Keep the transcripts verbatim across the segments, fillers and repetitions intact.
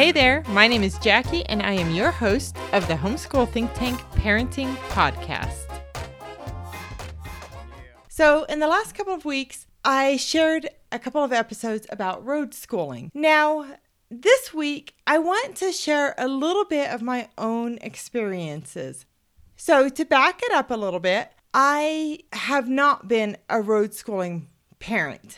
Hey there, my name is Jackie, and I am your host of the Homeschool Think Tank Parenting Podcast. So in the last couple of weeks, I shared a couple of episodes about road schooling. Now, this week, I want to share a little bit of my own experiences. So to back it up a little bit, I have not been a road schooling parent,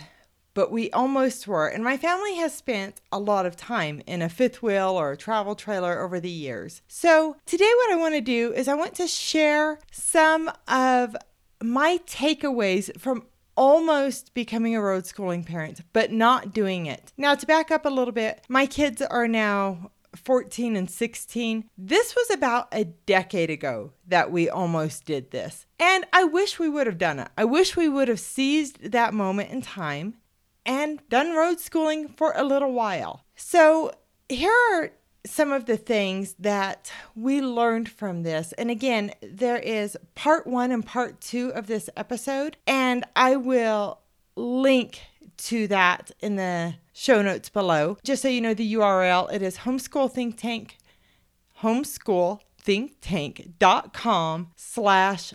but we almost were. And my family has spent a lot of time in a fifth wheel or a travel trailer over the years. So today what I want to do is I want to share some of my takeaways from almost becoming a road schooling parent, but not doing it. Now, to back up a little bit, my kids are now fourteen and sixteen. This was about a decade ago that we almost did this. And I wish we would have done it. I wish we would have seized that moment in time and done road schooling for a little while. So here are some of the things that we learned from this. And again, there is part one and part two of this episode, and I will link to that in the show notes below. Just so you know the U R L, it is Homeschool Think Tank, homeschool think tank dot com slash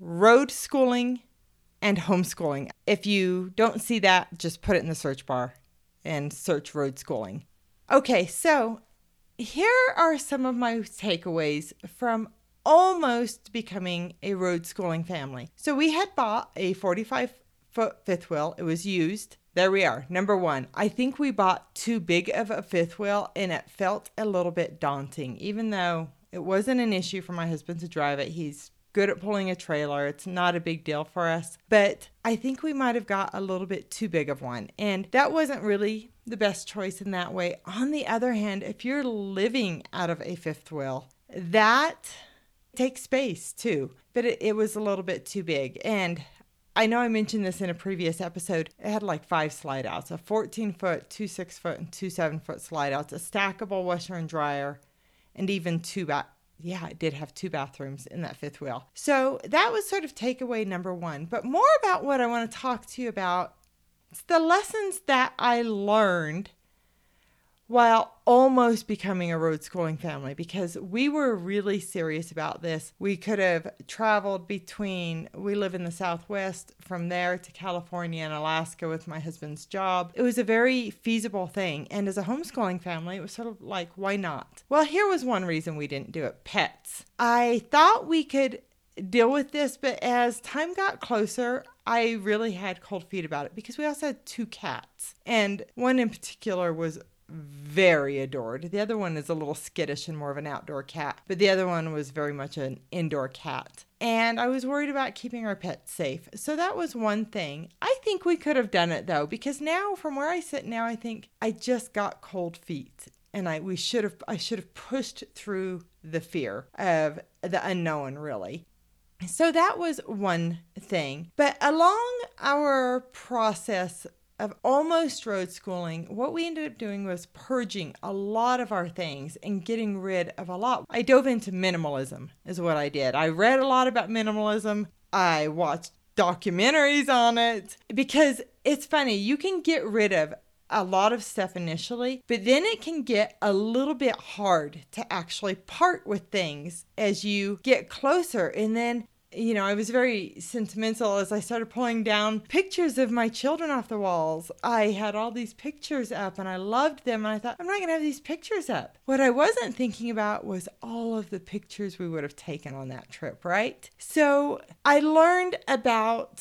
road schooling and homeschooling. If you don't see that, just put it in the search bar and search road schooling. Okay, so here are some of my takeaways from almost becoming a road schooling family. So we had bought a forty-five foot fifth wheel. It was used. There we are. Number one, I think we bought too big of a fifth wheel, and it felt a little bit daunting, even though it wasn't an issue for my husband to drive it. He's good at pulling a trailer. It's not a big deal for us, but I think we might have got a little bit too big of one, and that wasn't really the best choice in that way. On the other hand, if you're living out of a fifth wheel, that takes space too, but it, it was a little bit too big. And I know I mentioned this in a previous episode. It had like five slide outs, a fourteen foot, two six foot, and two seven foot slide outs, a stackable washer and dryer, and even two back. Yeah, it did have two bathrooms in that fifth wheel. So that was sort of takeaway number one. But more about what I want to talk to you about, it's the lessons that I learned while almost becoming a road schooling family, because we were really serious about this. We could have traveled between, we live in the Southwest, from there to California and Alaska with my husband's job. It was a very feasible thing. And as a homeschooling family, it was sort of like, why not? Well, here was one reason we didn't do it. Pets. I thought we could deal with this, but as time got closer, I really had cold feet about it, because we also had two cats. And one in particular was very adored. The other one is a little skittish and more of an outdoor cat, but the other one was very much an indoor cat. And I was worried about keeping our pets safe. So that was one thing. I think we could have done it though, because now from where I sit now, I think I just got cold feet, and I we should have I should have pushed through the fear of the unknown, really. So that was one thing. But along our process of almost road schooling, what we ended up doing was purging a lot of our things and getting rid of a lot. I dove into minimalism is what I did. I read a lot about minimalism. I watched documentaries on it, because it's funny, you can get rid of a lot of stuff initially, but then it can get a little bit hard to actually part with things as you get closer. And then you know, I was very sentimental as I started pulling down pictures of my children off the walls. I had all these pictures up, and I loved them, and I thought, I'm not going to have these pictures up. What I wasn't thinking about was all of the pictures we would have taken on that trip, right? So I learned about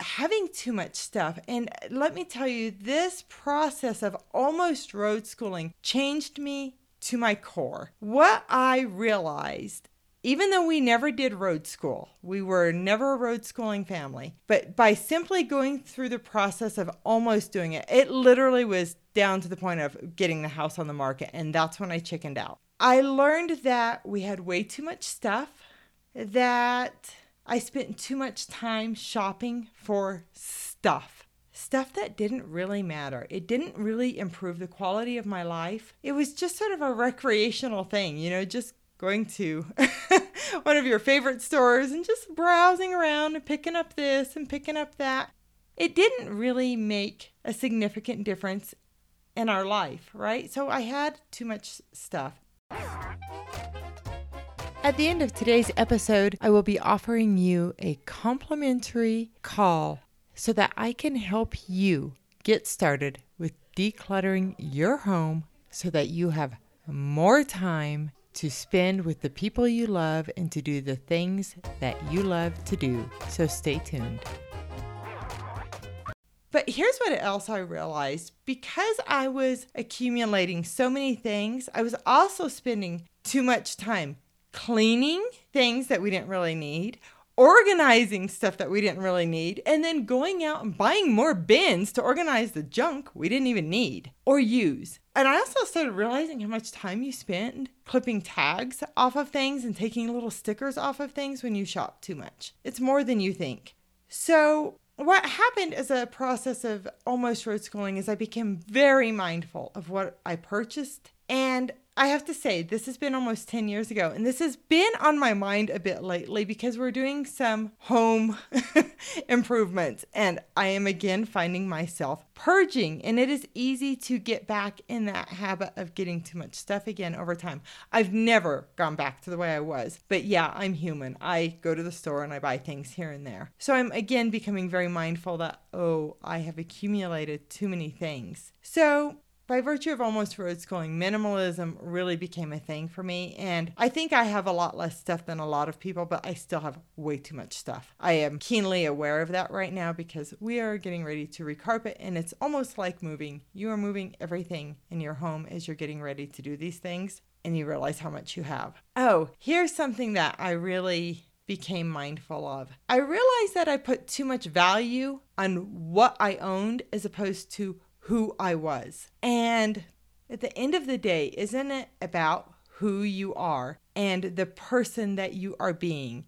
having too much stuff. And let me tell you, this process of almost road schooling changed me to my core. What I realized, even though we never did road school, we were never a road schooling family, but by simply going through the process of almost doing it, it literally was down to the point of getting the house on the market, and that's when I chickened out. I learned that we had way too much stuff, that I spent too much time shopping for stuff. Stuff that didn't really matter. It didn't really improve the quality of my life. It was just sort of a recreational thing, you know, just going to one of your favorite stores and just browsing around and picking up this and picking up that. It didn't really make a significant difference in our life, right? So I had too much stuff. At the end of today's episode, I will be offering you a complimentary call so that I can help you get started with decluttering your home so that you have more time to spend with the people you love and to do the things that you love to do. So stay tuned. But here's what else I realized. Because I was accumulating so many things, I was also spending too much time cleaning things that we didn't really need, organizing stuff that we didn't really need, and then going out and buying more bins to organize the junk we didn't even need or use. And I also started realizing how much time you spend clipping tags off of things and taking little stickers off of things when you shop too much. It's more than you think. So what happened as a process of almost road schooling is I became very mindful of what I purchased. And I have to say, this has been almost ten years ago, and this has been on my mind a bit lately because we're doing some home improvements, and I am again finding myself purging, and it is easy to get back in that habit of getting too much stuff again over time. I've never gone back to the way I was, but yeah, I'm human. I go to the store and I buy things here and there. So I'm again becoming very mindful that, oh, I have accumulated too many things. So by virtue of almost road schooling, minimalism really became a thing for me. And I think I have a lot less stuff than a lot of people, but I still have way too much stuff. I am keenly aware of that right now because we are getting ready to recarpet, and it's almost like moving. You are moving everything in your home as you're getting ready to do these things, and you realize how much you have. Oh, here's something that I really became mindful of. I realized that I put too much value on what I owned as opposed to who I was. And at the end of the day, isn't it about who you are and the person that you are being?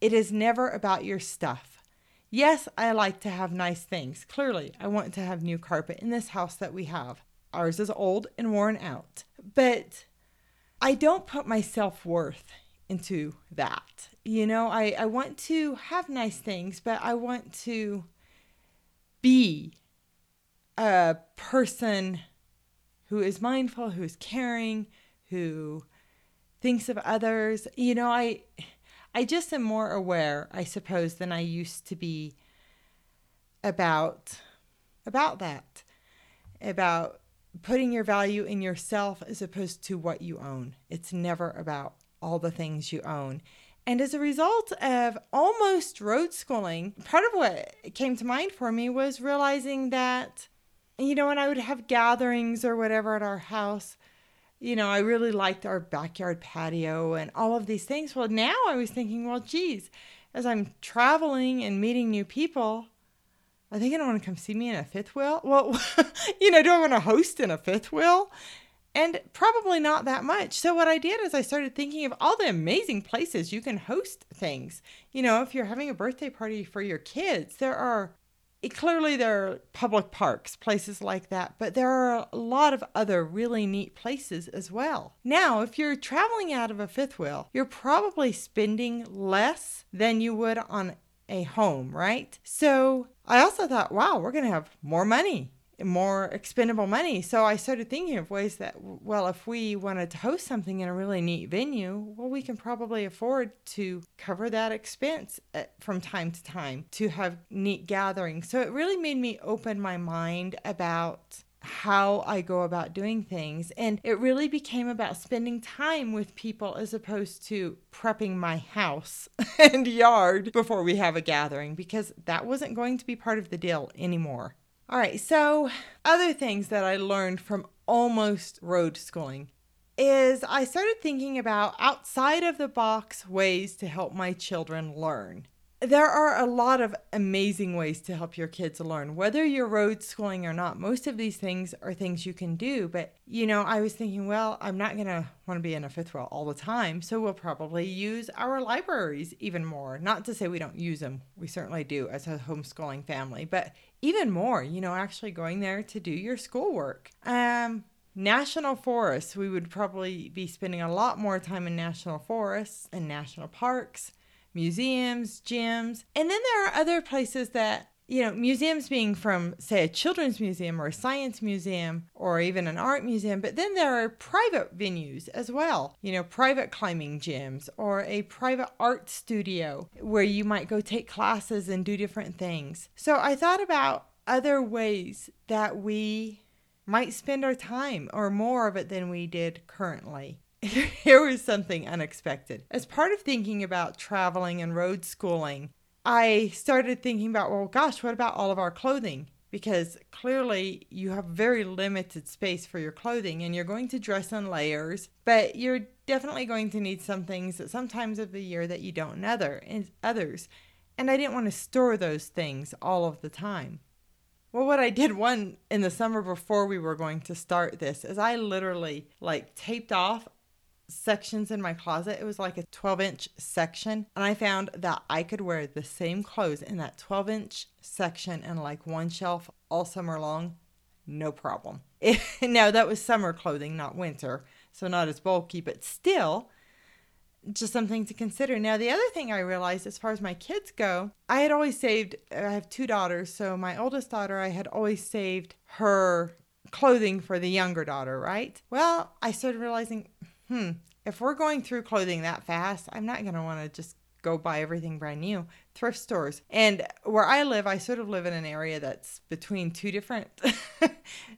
It is never about your stuff. Yes, I like to have nice things. Clearly, I want to have new carpet in this house that we have. Ours is old and worn out. But I don't put my self-worth into that. You know, I, I want to have nice things, but I want to be a person who is mindful, who is caring, who thinks of others. You know, I I just am more aware, I suppose, than I used to be about, about that, about putting your value in yourself as opposed to what you own. It's never about all the things you own. And as a result of almost road schooling, part of what came to mind for me was realizing that, you know, when I would have gatherings or whatever at our house, you know, I really liked our backyard patio and all of these things. Well, now I was thinking, well, geez, as I'm traveling and meeting new people, are they going to want to come see me in a fifth wheel? Well, you know, do I want to host in a fifth wheel? And probably not that much. So what I did is I started thinking of all the amazing places you can host things. You know, if you're having a birthday party for your kids, there are, clearly there are public parks, places like that, but there are a lot of other really neat places as well. Now, if you're traveling out of a fifth wheel, you're probably spending less than you would on a home, right? So I also thought, wow, we're going to have more money, more expendable money. So I started thinking of ways that, well, if we wanted to host something in a really neat venue, well, we can probably afford to cover that expense from time to time to have neat gatherings. So it really made me open my mind about how I go about doing things. And it really became about spending time with people as opposed to prepping my house and yard before we have a gathering, because that wasn't going to be part of the deal anymore. All right, so other things that I learned from almost road schooling is I started thinking about outside of the box ways to help my children learn. There are a lot of amazing ways to help your kids learn, whether you're road schooling or not. Most of these things are things you can do, but you know, I was thinking, well, I'm not going to want to be in a fifth wheel all the time, so we'll probably use our libraries even more. Not to say we don't use them. We certainly do as a homeschooling family, but even more, you know, actually going there to do your schoolwork. Um, National forests, we would probably be spending a lot more time in national forests and national parks, museums, gyms. And then there are other places that, you know, museums being from, say, a children's museum or a science museum or even an art museum, but then there are private venues as well, you know, private climbing gyms or a private art studio where you might go take classes and do different things. So I thought about other ways that we might spend our time or more of it than we did currently. Here was something unexpected. As part of thinking about traveling and road schooling, I started thinking about, well, gosh, what about all of our clothing? Because clearly you have very limited space for your clothing and you're going to dress in layers, but you're definitely going to need some things that sometimes of the year that you don't in other, in others. And I didn't want to store those things all of the time. Well, what I did one in the summer before we were going to start this is I literally like taped off sections in my closet. It was like a twelve inch section. And I found that I could wear the same clothes in that twelve inch section and like one shelf all summer long. No problem. Now that was summer clothing, not winter. So not as bulky, but still just something to consider. Now, the other thing I realized as far as my kids go, I had always saved, I have two daughters. So my oldest daughter, I had always saved her clothing for the younger daughter, right? Well, I started realizing, hmm, if we're going through clothing that fast, I'm not going to want to just go buy everything brand new. Thrift stores. And where I live, I sort of live in an area that's between two different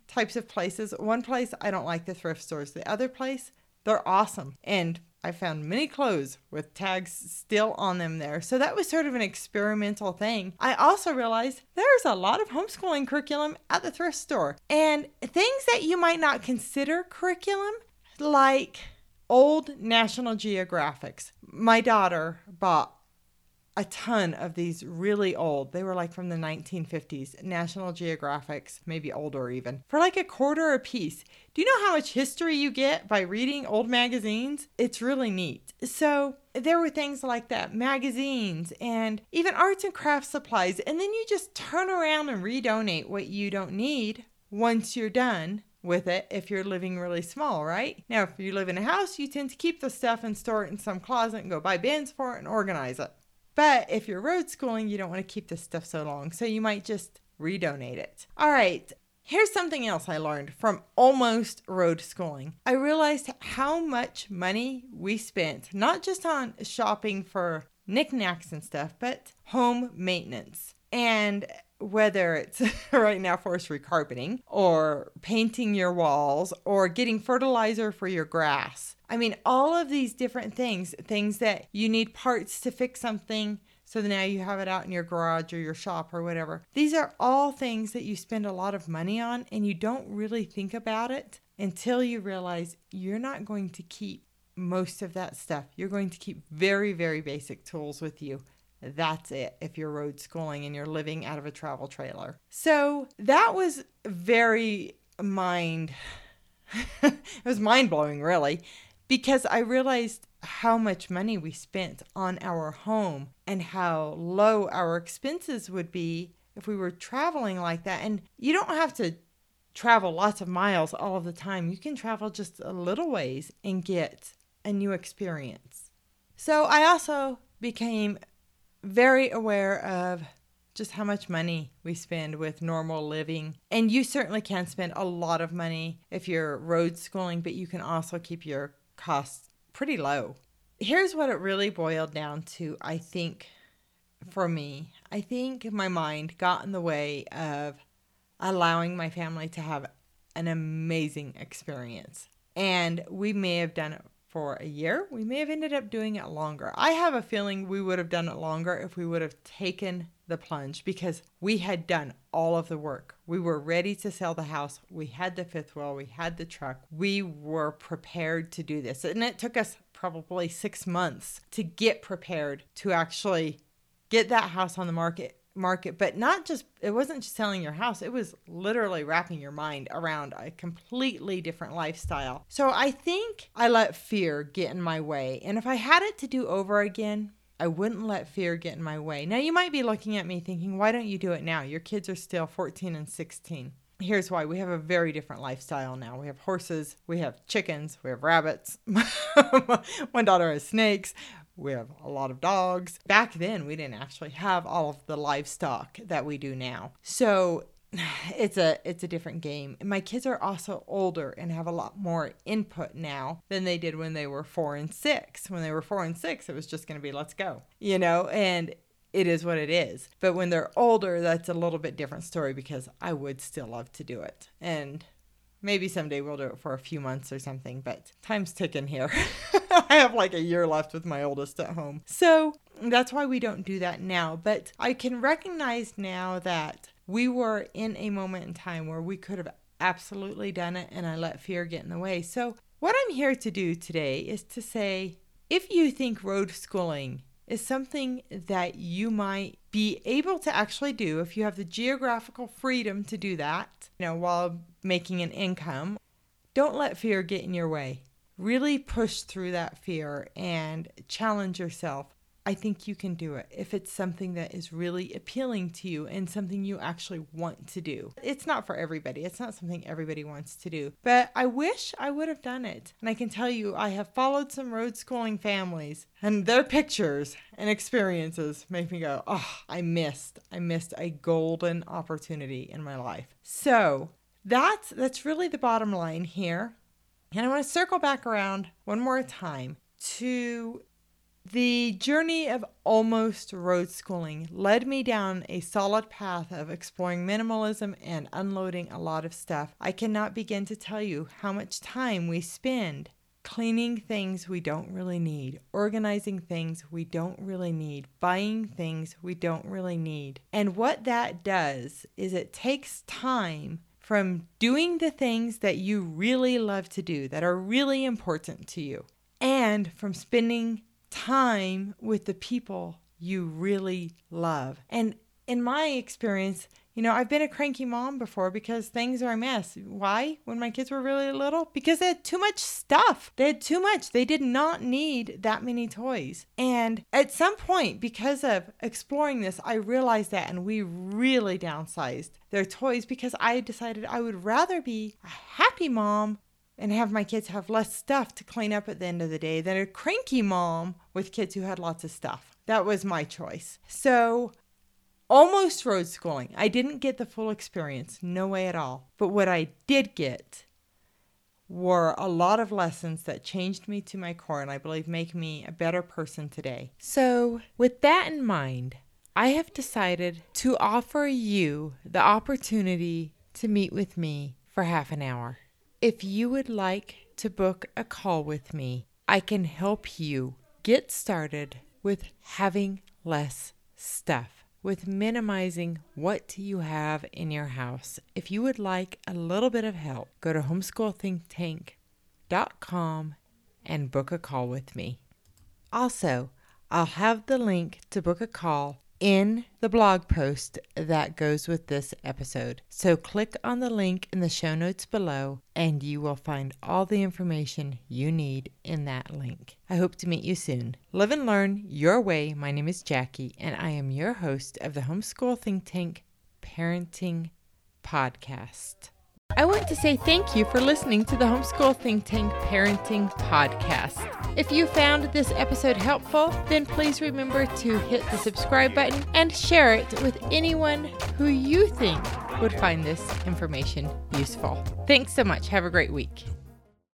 types of places. One place, I don't like the thrift stores. The other place, they're awesome. And I found many clothes with tags still on them there. So that was sort of an experimental thing. I also realized there's a lot of homeschooling curriculum at the thrift store and things that you might not consider curriculum, like old National Geographics. My daughter bought a ton of these really old, they were like from the nineteen fifties, National Geographics, maybe older even, for like a quarter a piece. Do you know how much history you get by reading old magazines? It's really neat. So there were things like that, magazines and even arts and crafts supplies. And then you just turn around and redonate what you don't need once you're done with it if you're living really small, right? Now, if you live in a house, you tend to keep the stuff and store it in some closet and go buy bins for it and organize it. But if you're road schooling, you don't want to keep this stuff so long. So you might just redonate it. All right. Here's something else I learned from almost road schooling. I realized how much money we spent, not just on shopping for knickknacks and stuff, but home maintenance. And whether it's right now forestry carpeting or painting your walls or getting fertilizer for your grass. I mean, all of these different things, things that you need parts to fix something. So now you have it out in your garage or your shop or whatever. These are all things that you spend a lot of money on and you don't really think about it until you realize you're not going to keep most of that stuff. You're going to keep very, very basic tools with you. That's it if you're road schooling and you're living out of a travel trailer. So that was very mind, it was mind blowing really, because I realized how much money we spent on our home and how low our expenses would be if we were traveling like that. And you don't have to travel lots of miles all of the time. You can travel just a little ways and get a new experience. So I also became very aware of just how much money we spend with normal living. And you certainly can spend a lot of money if you're road schooling, but you can also keep your costs pretty low. Here's what it really boiled down to, I think, for me. I think my mind got in the way of allowing my family to have an amazing experience. And we may have done it for a year. We may have ended up doing it longer. I have a feeling we would have done it longer if we would have taken the plunge, because we had done all of the work. We were ready to sell the house. We had the fifth wheel. We had the truck. We were prepared to do this. And it took us probably six months to get prepared to actually get that house on the market. market, but not just, it wasn't just selling your house. It was literally wrapping your mind around a completely different lifestyle. So I think I let fear get in my way. And if I had it to do over again, I wouldn't let fear get in my way. Now you might be looking at me thinking, why don't you do it now? Your kids are still fourteen and sixteen. Here's why. We have a very different lifestyle now. We have horses, we have chickens, we have rabbits. One daughter has snakes. We have a lot of dogs. Back then, we didn't actually have all of the livestock that we do now. So it's a it's a different game. And my kids are also older and have a lot more input now than they did when they were four and six. When they were four and six, it was just going to be, let's go, you know, and it is what it is. But when they're older, that's a little bit different story because I would still love to do it. And maybe someday we'll do it for a few months or something, but time's ticking here. I have like a year left with my oldest at home. So that's why we don't do that now. But I can recognize now that we were in a moment in time where we could have absolutely done it, and I let fear get in the way. So what I'm here to do today is to say, if you think road schooling is something that you might be able to actually do if you have the geographical freedom to do that, you know, while making an income, don't let fear get in your way. Really push through that fear and challenge yourself. I think you can do it if it's something that is really appealing to you and something you actually want to do. It's not for everybody. It's not something everybody wants to do. But I wish I would have done it. And I can tell you, I have followed some road schooling families, and their pictures and experiences make me go, oh, I missed. I missed a golden opportunity in my life. So that's, that's really the bottom line here. And I want to circle back around one more time to the journey of almost road schooling led me down a solid path of exploring minimalism and unloading a lot of stuff. I cannot begin to tell you how much time we spend cleaning things we don't really need, organizing things we don't really need, buying things we don't really need. And what that does is it takes time from doing the things that you really love to do, that are really important to you, and from spending time with the people you really love. And in my experience, you know, I've been a cranky mom before because things are a mess. Why? When my kids were really little? Because they had too much stuff. They had too much. They did not need that many toys. And at some point, because of exploring this, I realized that, and we really downsized their toys because I decided I would rather be a happy mom and have my kids have less stuff to clean up at the end of the day than a cranky mom with kids who had lots of stuff. That was my choice. So almost road schooling. I didn't get the full experience. No way at all. But what I did get were a lot of lessons that changed me to my core and I believe make me a better person today. So with that in mind, I have decided to offer you the opportunity to meet with me for half an hour. If you would like to book a call with me, I can help you get started with having less stuff, with minimizing what you have in your house. If you would like a little bit of help, go to homeschool think tank dot com and book a call with me. Also, I'll have the link to book a call in the blog post that goes with this episode. So click on the link in the show notes below and you will find all the information you need in that link. I hope to meet you soon. Live and learn your way. My name is Jackie and I am your host of the Homeschool Think Tank Parenting Podcast. I want to say thank you for listening to the Homeschool Think Tank Parenting Podcast. If you found this episode helpful, then please remember to hit the subscribe button and share it with anyone who you think would find this information useful. Thanks so much. Have a great week.